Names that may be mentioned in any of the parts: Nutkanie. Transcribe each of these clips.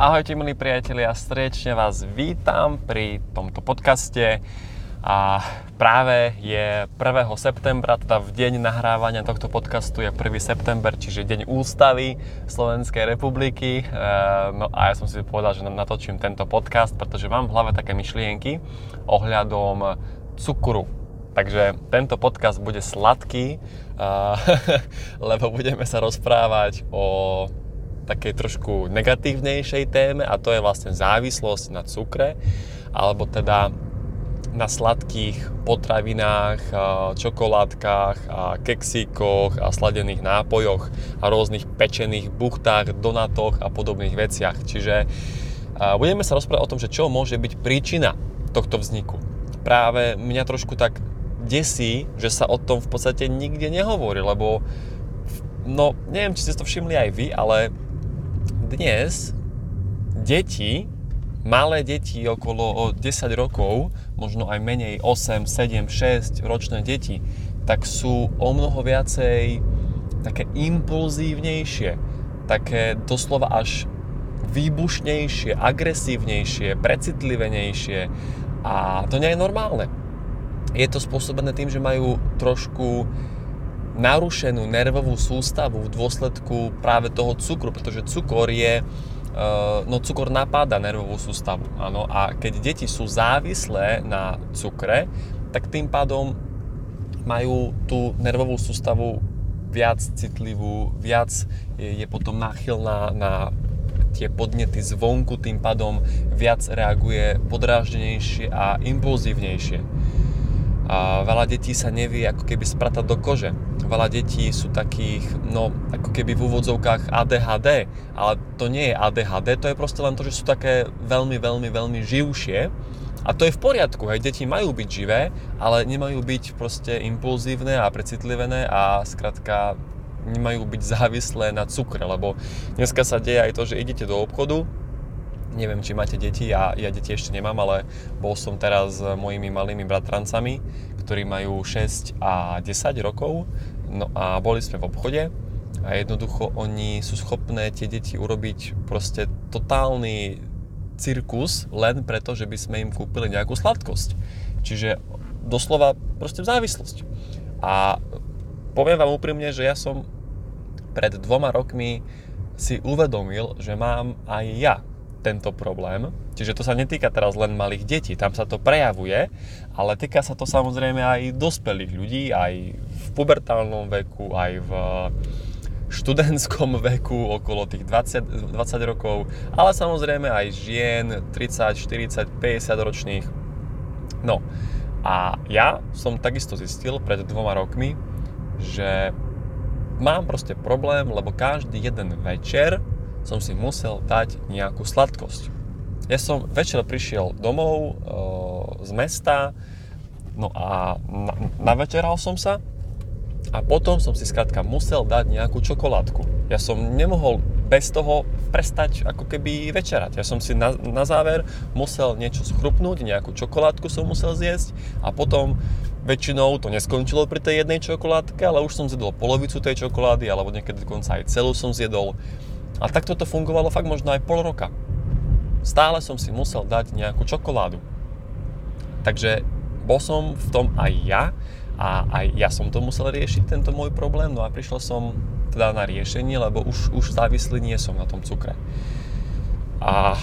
Ahojte milí priatelia, srdečne vás vítam pri tomto podcaste a práve je 1. septembra, teda v deň nahrávania tohto podcastu je 1. september, čiže deň ústavy Slovenskej republiky. No a ja som si povedal, že natočím tento podcast, pretože mám v hlave také myšlienky ohľadom cukru. Takže tento podcast bude sladký, lebo budeme sa rozprávať o takej trošku negatívnejšej téme a to je vlastne závislosť na cukre alebo teda na sladkých potravinách, čokoládkach a keksíkoch a sladených nápojoch a rôznych pečených buchtách, donatoch a podobných veciach. Čiže budeme sa rozprávať o tom, že čo môže byť príčina tohto vzniku. Práve mňa trošku tak desí, že sa o tom v podstate nikde nehovorí, lebo no neviem, či ste to všimli aj vy, ale dnes deti, malé deti okolo 10 rokov, možno aj menej 8, 7, 6 ročné deti, tak sú o mnoho viacej také impulzívnejšie, také doslova až výbušnejšie, agresívnejšie, precitlivenejšie a to nie je normálne. Je to spôsobené tým, že majú trošku narušenú nervovú sústavu v dôsledku práve toho cukru, pretože cukor je, cukor napáda nervovú sústavu, áno, a keď deti sú závislé na cukre, tak tým pádom majú tú nervovú sústavu viac citlivú, viac je potom náchylná na tie podnety zvonku, tým pádom viac reaguje podráždenejšie a impulzívnejšie. A veľa detí sa nevie ako keby spratať do kože. Veľa detí sú takých, ako keby v úvodzovkách ADHD, ale to nie je ADHD, to je proste len to, že sú také veľmi, veľmi, veľmi živšie a to je v poriadku, hej, deti majú byť živé, ale nemajú byť proste impulzívne a precitlivené a skrátka nemajú byť závislé na cukre, lebo dneska sa deje aj to, že idete do obchodu. Neviem, či máte deti, ja deti ešte nemám, ale bol som teraz s mojimi malými bratrancami, ktorí majú 6 a 10 rokov, no a boli sme v obchode a jednoducho oni sú schopné tie deti urobiť proste totálny cirkus len preto, že by sme im kúpili nejakú sladkosť. Čiže doslova proste závislosť. A poviem vám úprimne, že ja som pred 2 rokmi si uvedomil, že mám aj ja tento problém, čiže to sa netýka teraz len malých detí, tam sa to prejavuje, ale týka sa to samozrejme aj dospelých ľudí, aj v pubertálnom veku, aj v študentskom veku okolo tých 20 rokov, ale samozrejme aj žien 30, 40, 50 ročných. No a ja som takisto zistil pred 2 rokmi, že mám proste problém, lebo každý jeden večer som si musel dať nejakú sladkosť. Ja som večer prišiel domov z mesta, no a navečeral som sa a potom som si skrátka musel dať nejakú čokoládku. Ja som nemohol bez toho prestať ako keby večerať. Ja som si na záver musel niečo schrupnúť, nejakú čokoládku som musel zjesť a potom väčšinou to neskončilo pri tej jednej čokoládke, ale už som zjedol polovicu tej čokolády alebo niekedy dokonca aj celú som zjedol. A takto to fungovalo fakt možno aj pol roka. Stále som si musel dať nejakú čokoládu. Takže bol som v tom aj ja a aj ja som to musel riešiť, tento môj problém. No a prišiel som teda na riešenie, lebo už závislý nie som na tom cukre. A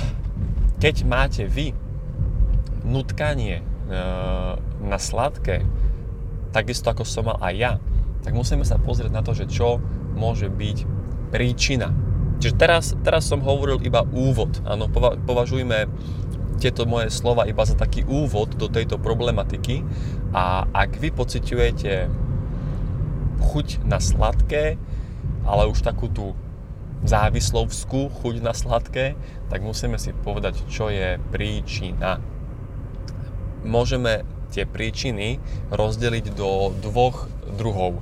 keď máte vy nutkanie na sladké, takisto ako som mal aj ja, tak musíme sa pozrieť na to, že čo môže byť príčina. Čiže teraz som hovoril iba úvod, áno, považujme tieto moje slova iba za taký úvod do tejto problematiky a ak vy pociťujete chuť na sladké, ale už takú tú závislovskú chuť na sladké, tak musíme si povedať, čo je príčina. Môžeme tie príčiny rozdeliť do 2 druhov.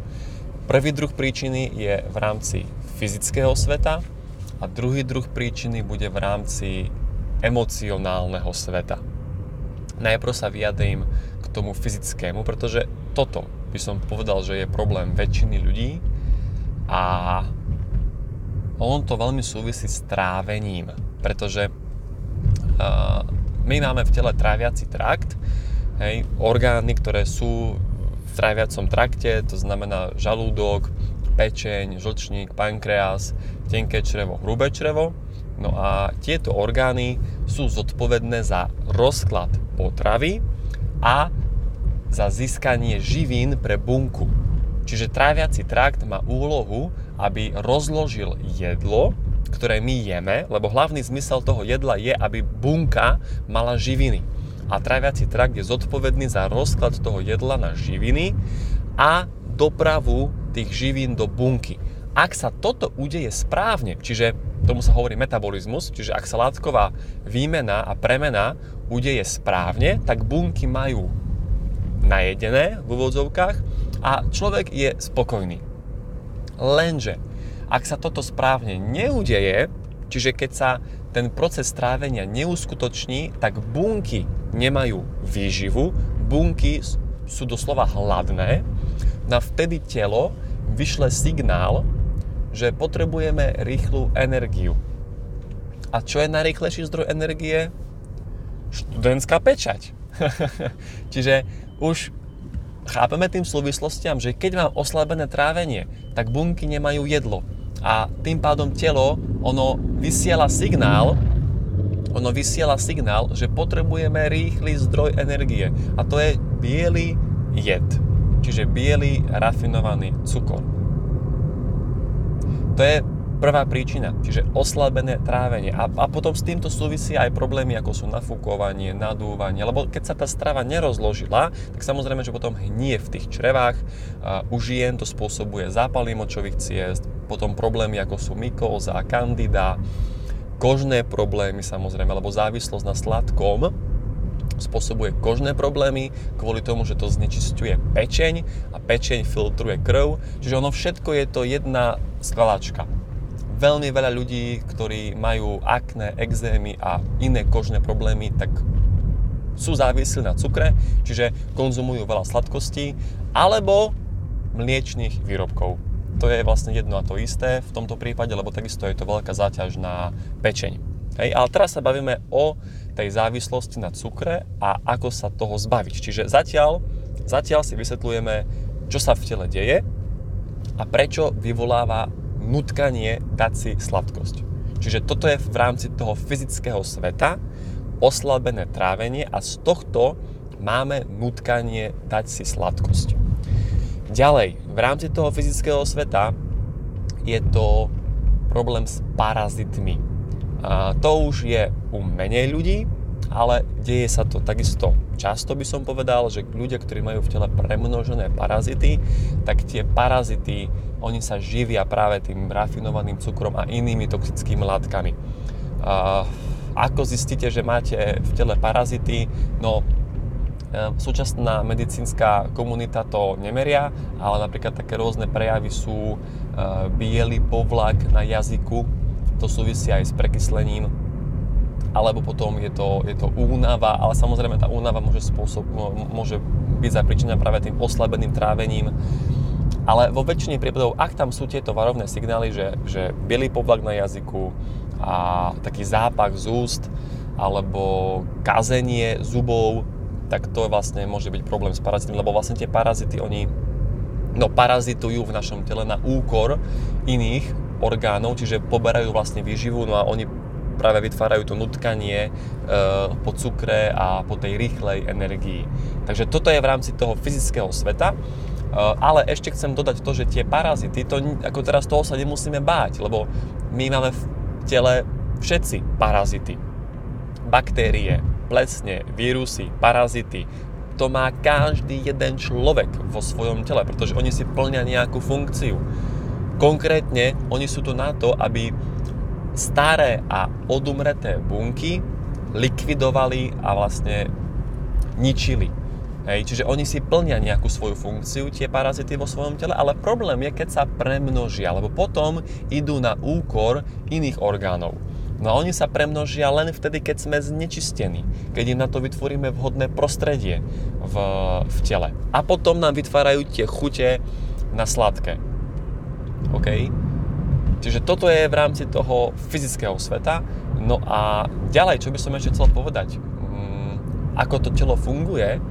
Prvý druh príčiny je v rámci fyzického sveta, a druhý druh príčiny bude v rámci emocionálneho sveta. Najprv sa vyjadrím k tomu fyzickému, pretože toto by som povedal, že je problém väčšiny ľudí a on to veľmi súvisí s trávením. pretože my máme v tele tráviaci trakt, hej, orgány, ktoré sú v tráviacom trakte, to znamená žalúdok, pečeň, žlčník, pankreas, tenké črevo, hrubé črevo. No a tieto orgány sú zodpovedné za rozklad potravy a za získanie živín pre bunku. Čiže tráviaci trakt má úlohu, aby rozložil jedlo, ktoré my jeme, lebo hlavný zmysel toho jedla je, aby bunka mala živiny. A tráviaci trakt je zodpovedný za rozklad toho jedla na živiny a dopravu tých živín do bunky. Ak sa toto udeje správne, čiže tomu sa hovorí metabolizmus, čiže ak sa látková výmena a premena udeje správne, tak bunky majú najedené v úvodzovkách a človek je spokojný. Lenže, ak sa toto správne neudeje, čiže keď sa ten proces trávenia neuskutoční, tak bunky nemajú výživu, bunky sú doslova hladné, a vtedy telo vyšle signál, že potrebujeme rýchlu energiu. A čo je najrýchlejší zdroj energie? Študentská pečať. Čiže už chápeme tým súvislostiam, že keď mám oslabené trávenie, tak bunky nemajú jedlo. A tým pádom telo, ono vysiela signál, že potrebujeme rýchly zdroj energie. A to je biely jed. Čiže biely rafinovaný cukor. To je prvá príčina, čiže oslabené trávenie. A potom s týmto súvisí aj problémy, ako sú nafúkovanie, nadúvanie. Lebo keď sa tá strava nerozložila, tak samozrejme, že potom hnie v tých črevách. U žien to spôsobuje zápaly močových ciest, potom problémy, ako sú mykóza, kandida, kožné problémy samozrejme, lebo závislosť na sladkom spôsobuje kožné problémy kvôli tomu, že to znečisťuje pečeň a pečeň filtruje krv. Čiže ono všetko je to jedna skladačka. Veľmi veľa ľudí, ktorí majú akné, ekzémy a iné kožné problémy, tak sú závislí na cukre, čiže konzumujú veľa sladkostí alebo mliečných výrobkov. To je vlastne jedno a to isté v tomto prípade, lebo takisto je to veľká záťaž na pečeň. Hej, ale teraz sa bavíme o tej závislosti na cukre a ako sa toho zbaviť. Čiže zatiaľ si vysvetľujeme, čo sa v tele deje a prečo vyvoláva nutkanie dať si sladkosť. Čiže toto je v rámci toho fyzického sveta oslabené trávenie a z tohto máme nutkanie dať si sladkosť. Ďalej, v rámci toho fyzického sveta je to problém s parazitmi. A to už je u menej ľudí, ale deje sa to takisto. Často by som povedal, že ľudia, ktorí majú v tele premnožené parazity, tak tie parazity, oni sa živia práve tým rafinovaným cukrom a inými toxickými látkami. A ako zistíte, že máte v tele parazity? No, súčasná medicínska komunita to nemeria, ale napríklad také rôzne prejavy sú biely povlak na jazyku, to súvisí aj s prekyslením, alebo potom je to únava, ale samozrejme tá únava môže byť zapríčinená práve tým oslabeným trávením. Ale vo väčšine prípadov, ak tam sú tieto varovné signály, že bielý povlak na jazyku a taký zápach z úst alebo kazenie zubov, tak to vlastne môže byť problém s parazitmi, lebo vlastne tie parazity, oni parazitujú v našom tele na úkor iných orgánov, čiže poberajú vlastne výživu, no a oni práve vytvárajú to nutkanie po cukre a po tej rýchlej energii. Takže toto je v rámci toho fyzického sveta, ale ešte chcem dodať to, že tie parazity, ako teraz toho sa nemusíme báť, lebo my máme v tele všetci parazity. Baktérie, plesne, vírusy, parazity, to má každý jeden človek vo svojom tele, pretože oni si plnia nejakú funkciu. Konkrétne, oni sú tu na to, aby staré a odumreté bunky likvidovali a vlastne ničili. Hej, čiže oni si plnia nejakú svoju funkciu, tie parazity vo svojom tele, ale problém je, keď sa premnožia, lebo potom idú na úkor iných orgánov. No a oni sa premnožia len vtedy, keď sme znečistení, keď im na to vytvoríme vhodné prostredie v tele. A potom nám vytvárajú tie chute na sladké. OK? Čiže toto je v rámci toho fyzického sveta No a ďalej, čo by som ešte chcel povedať, ako to telo funguje,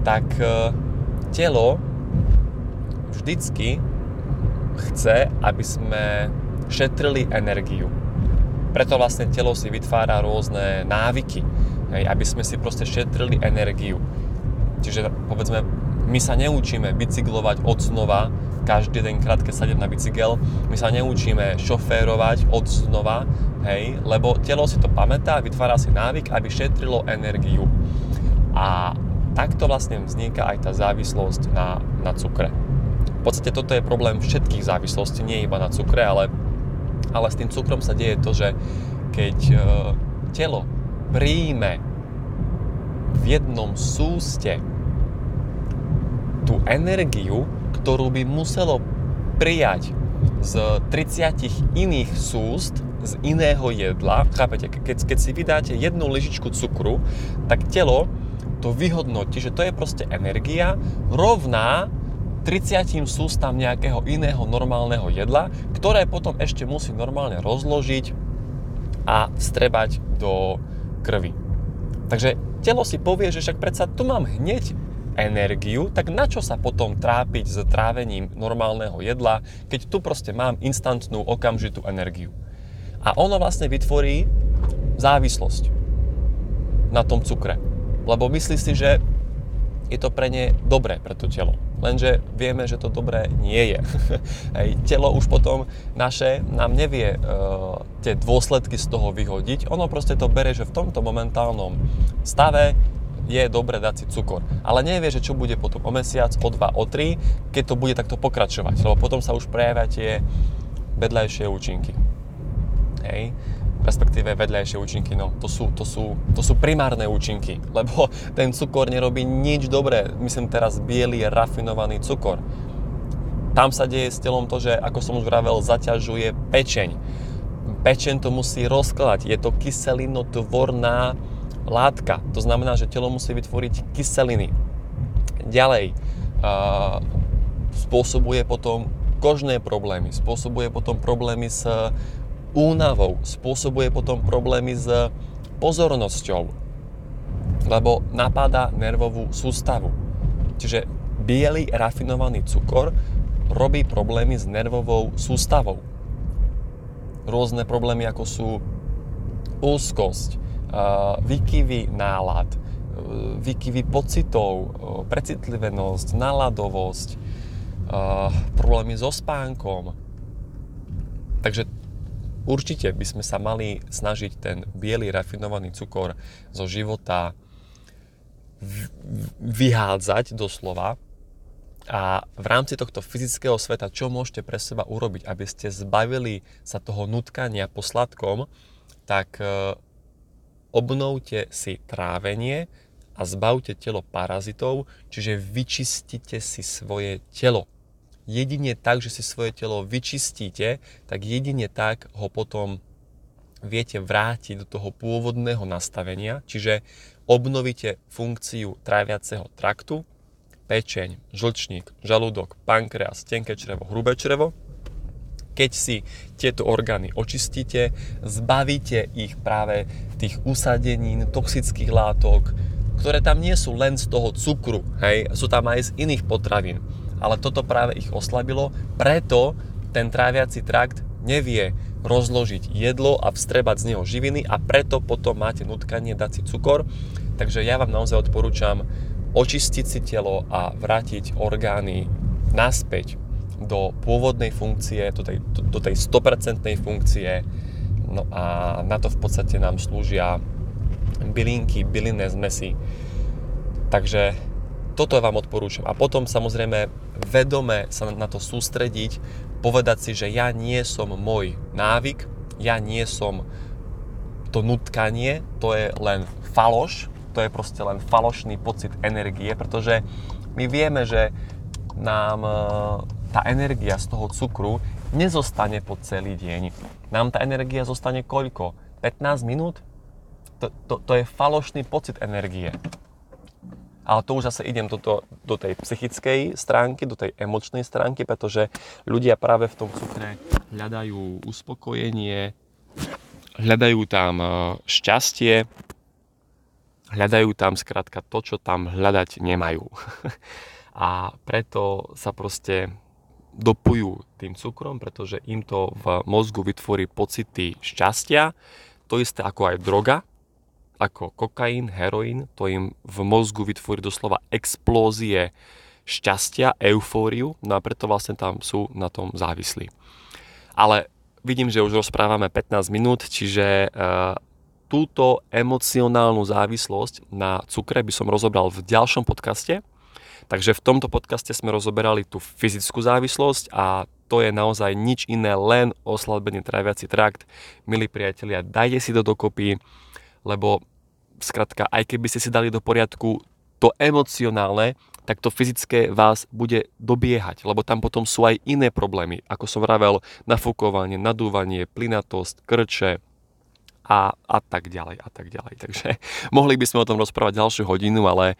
tak telo vždycky chce, aby sme šetrili energiu. Preto vlastne telo si vytvára rôzne návyky, hej, aby sme si proste šetrili energiu. Čiže povedzme, my sa neučíme bicyklovať odznova, každý jeden krát, keď sadem na bicykel, my sa neučíme šoférovať odznova, hej, lebo telo si to pamätá, vytvára si návyk, aby šetrilo energiu. A takto vlastne vzniká aj tá závislosť na cukre. V podstate toto je problém všetkých závislostí, nie iba na cukre, ale s tým cukrom sa deje to, že keď telo príjme v jednom súste tú energiu, ktorú by muselo prijať z 30 iných súst z iného jedla, chápete, keď si vydáte jednu lyžičku cukru, tak telo to vyhodnotí, že to je proste energia rovná 30 sústam nejakého iného normálneho jedla, ktoré potom ešte musí normálne rozložiť a vstrebať do krvi. Takže telo si povie, že však predsa tu mám hneď energiu, tak na čo sa potom trápiť s trávením normálneho jedla, keď tu proste mám instantnú okamžitú energiu. A ono vlastne vytvorí závislosť na tom cukre, lebo myslí si, že je to pre ne dobré, pre to telo. Lenže vieme, že to dobré nie je. Telo už potom naše nám nevie tie dôsledky z toho vyhodiť. Ono proste to berie, že v tomto momentálnom stave je dobre dať si cukor. Ale nevie, že čo bude potom o mesiac, o 2, o 3, keď to bude takto pokračovať. Lebo potom sa už prejavia tie vedľajšie účinky. Hej. Respektíve vedľajšie účinky, no to sú primárne účinky, lebo ten cukor nerobí nič dobré, myslím teraz biely rafinovaný cukor. Tam sa deje s telom to, že ako som už vravel, zaťažuje pečeň. Pečeň to musí rozkladať, je to kyselinotvorná látka, to znamená, že telo musí vytvoriť kyseliny. Ďalej spôsobuje potom kožné problémy, spôsobuje potom problémy s únavou, spôsobuje potom problémy s pozornosťou, lebo napáda nervovú sústavu. Čiže biely rafinovaný cukor robí problémy s nervovou sústavou. Rôzne problémy, ako sú úzkosť, výkyvy nálad, výkyvy pocitov, precitlivenosť, náladovosť, problémy so spánkom. Takže určite by sme sa mali snažiť ten biely rafinovaný cukor zo života vyhádzať doslova. A v rámci tohto fyzického sveta, čo môžete pre seba urobiť, aby ste zbavili sa toho nutkania po sladkom, tak obnovte si trávenie a zbavte telo parazitov, čiže vyčistite si svoje telo. Jedine tak, že si svoje telo vyčistíte, tak jedine tak ho potom viete vrátiť do toho pôvodného nastavenia, čiže obnovíte funkciu tráviaceho traktu, pečeň, žlčník, žalúdok, pankreas, tenké črevo, hrubé črevo. Keď si tieto orgány očistíte, zbavíte ich práve tých usadenín, toxických látok, ktoré tam nie sú len z toho cukru, hej, sú tam aj z iných potravín. Ale toto práve ich oslabilo, preto ten tráviaci trakt nevie rozložiť jedlo a vstrebať z neho živiny a preto potom máte nutkanie dať si cukor. Takže ja vám naozaj odporúčam očistiť si telo a vrátiť orgány naspäť do pôvodnej funkcie, do tej 100% funkcie. No a na to v podstate nám slúžia bylinky, bylinné zmesi. Takže toto vám odporúčam. A potom samozrejme vedome sa na to sústrediť, povedať si, že ja nie som môj návyk, ja nie som to nutkanie, to je len faloš, to je proste len falošný pocit energie, pretože my vieme, že nám tá energia z toho cukru nezostane po celý deň. Nám tá energia zostane koľko? 15 minút? To je falošný pocit energie. Ale to už zase idem do tej psychickej stránky, do tej emočnej stránky, pretože ľudia práve v tom cukre hľadajú uspokojenie, hľadajú tam šťastie, hľadajú tam skrátka to, čo tam hľadať nemajú. A preto sa proste dopujú tým cukrom, pretože im to v mozgu vytvorí pocity šťastia. To isté ako aj droga, ako kokain, heroín, to im v mozgu vytvorí doslova explózie šťastia, eufóriu, no a preto vlastne tam sú na tom závislí. Ale vidím, že už rozprávame 15 minút, čiže túto emocionálnu závislosť na cukre by som rozobral v ďalšom podcaste. Takže v tomto podcaste sme rozoberali tú fyzickú závislosť a to je naozaj nič iné, len oslabený tráviaci trakt. Milí priatelia, dajte si to dokopy, lebo skrátka, aj keby ste si dali do poriadku to emocionálne, tak to fyzické vás bude dobiehať, lebo tam potom sú aj iné problémy, ako som vravel, nafúkovanie, nadúvanie, plynatosť, krče a tak ďalej, a tak ďalej. Takže mohli by sme o tom rozprávať ďalšiu hodinu, ale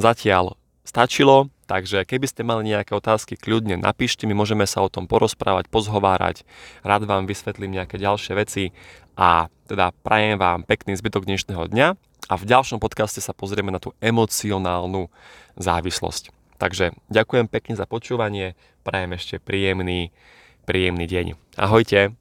zatiaľ stačilo, takže keby ste mali nejaké otázky, kľudne napíšte mi, môžeme sa o tom porozprávať, pozhovárať, rád vám vysvetlím nejaké ďalšie veci a teda prajem vám pekný zbytok dnešného dňa. A v ďalšom podcaste sa pozrieme na tú emocionálnu závislosť. Takže ďakujem pekne za počúvanie, prajem ešte príjemný deň. Ahojte!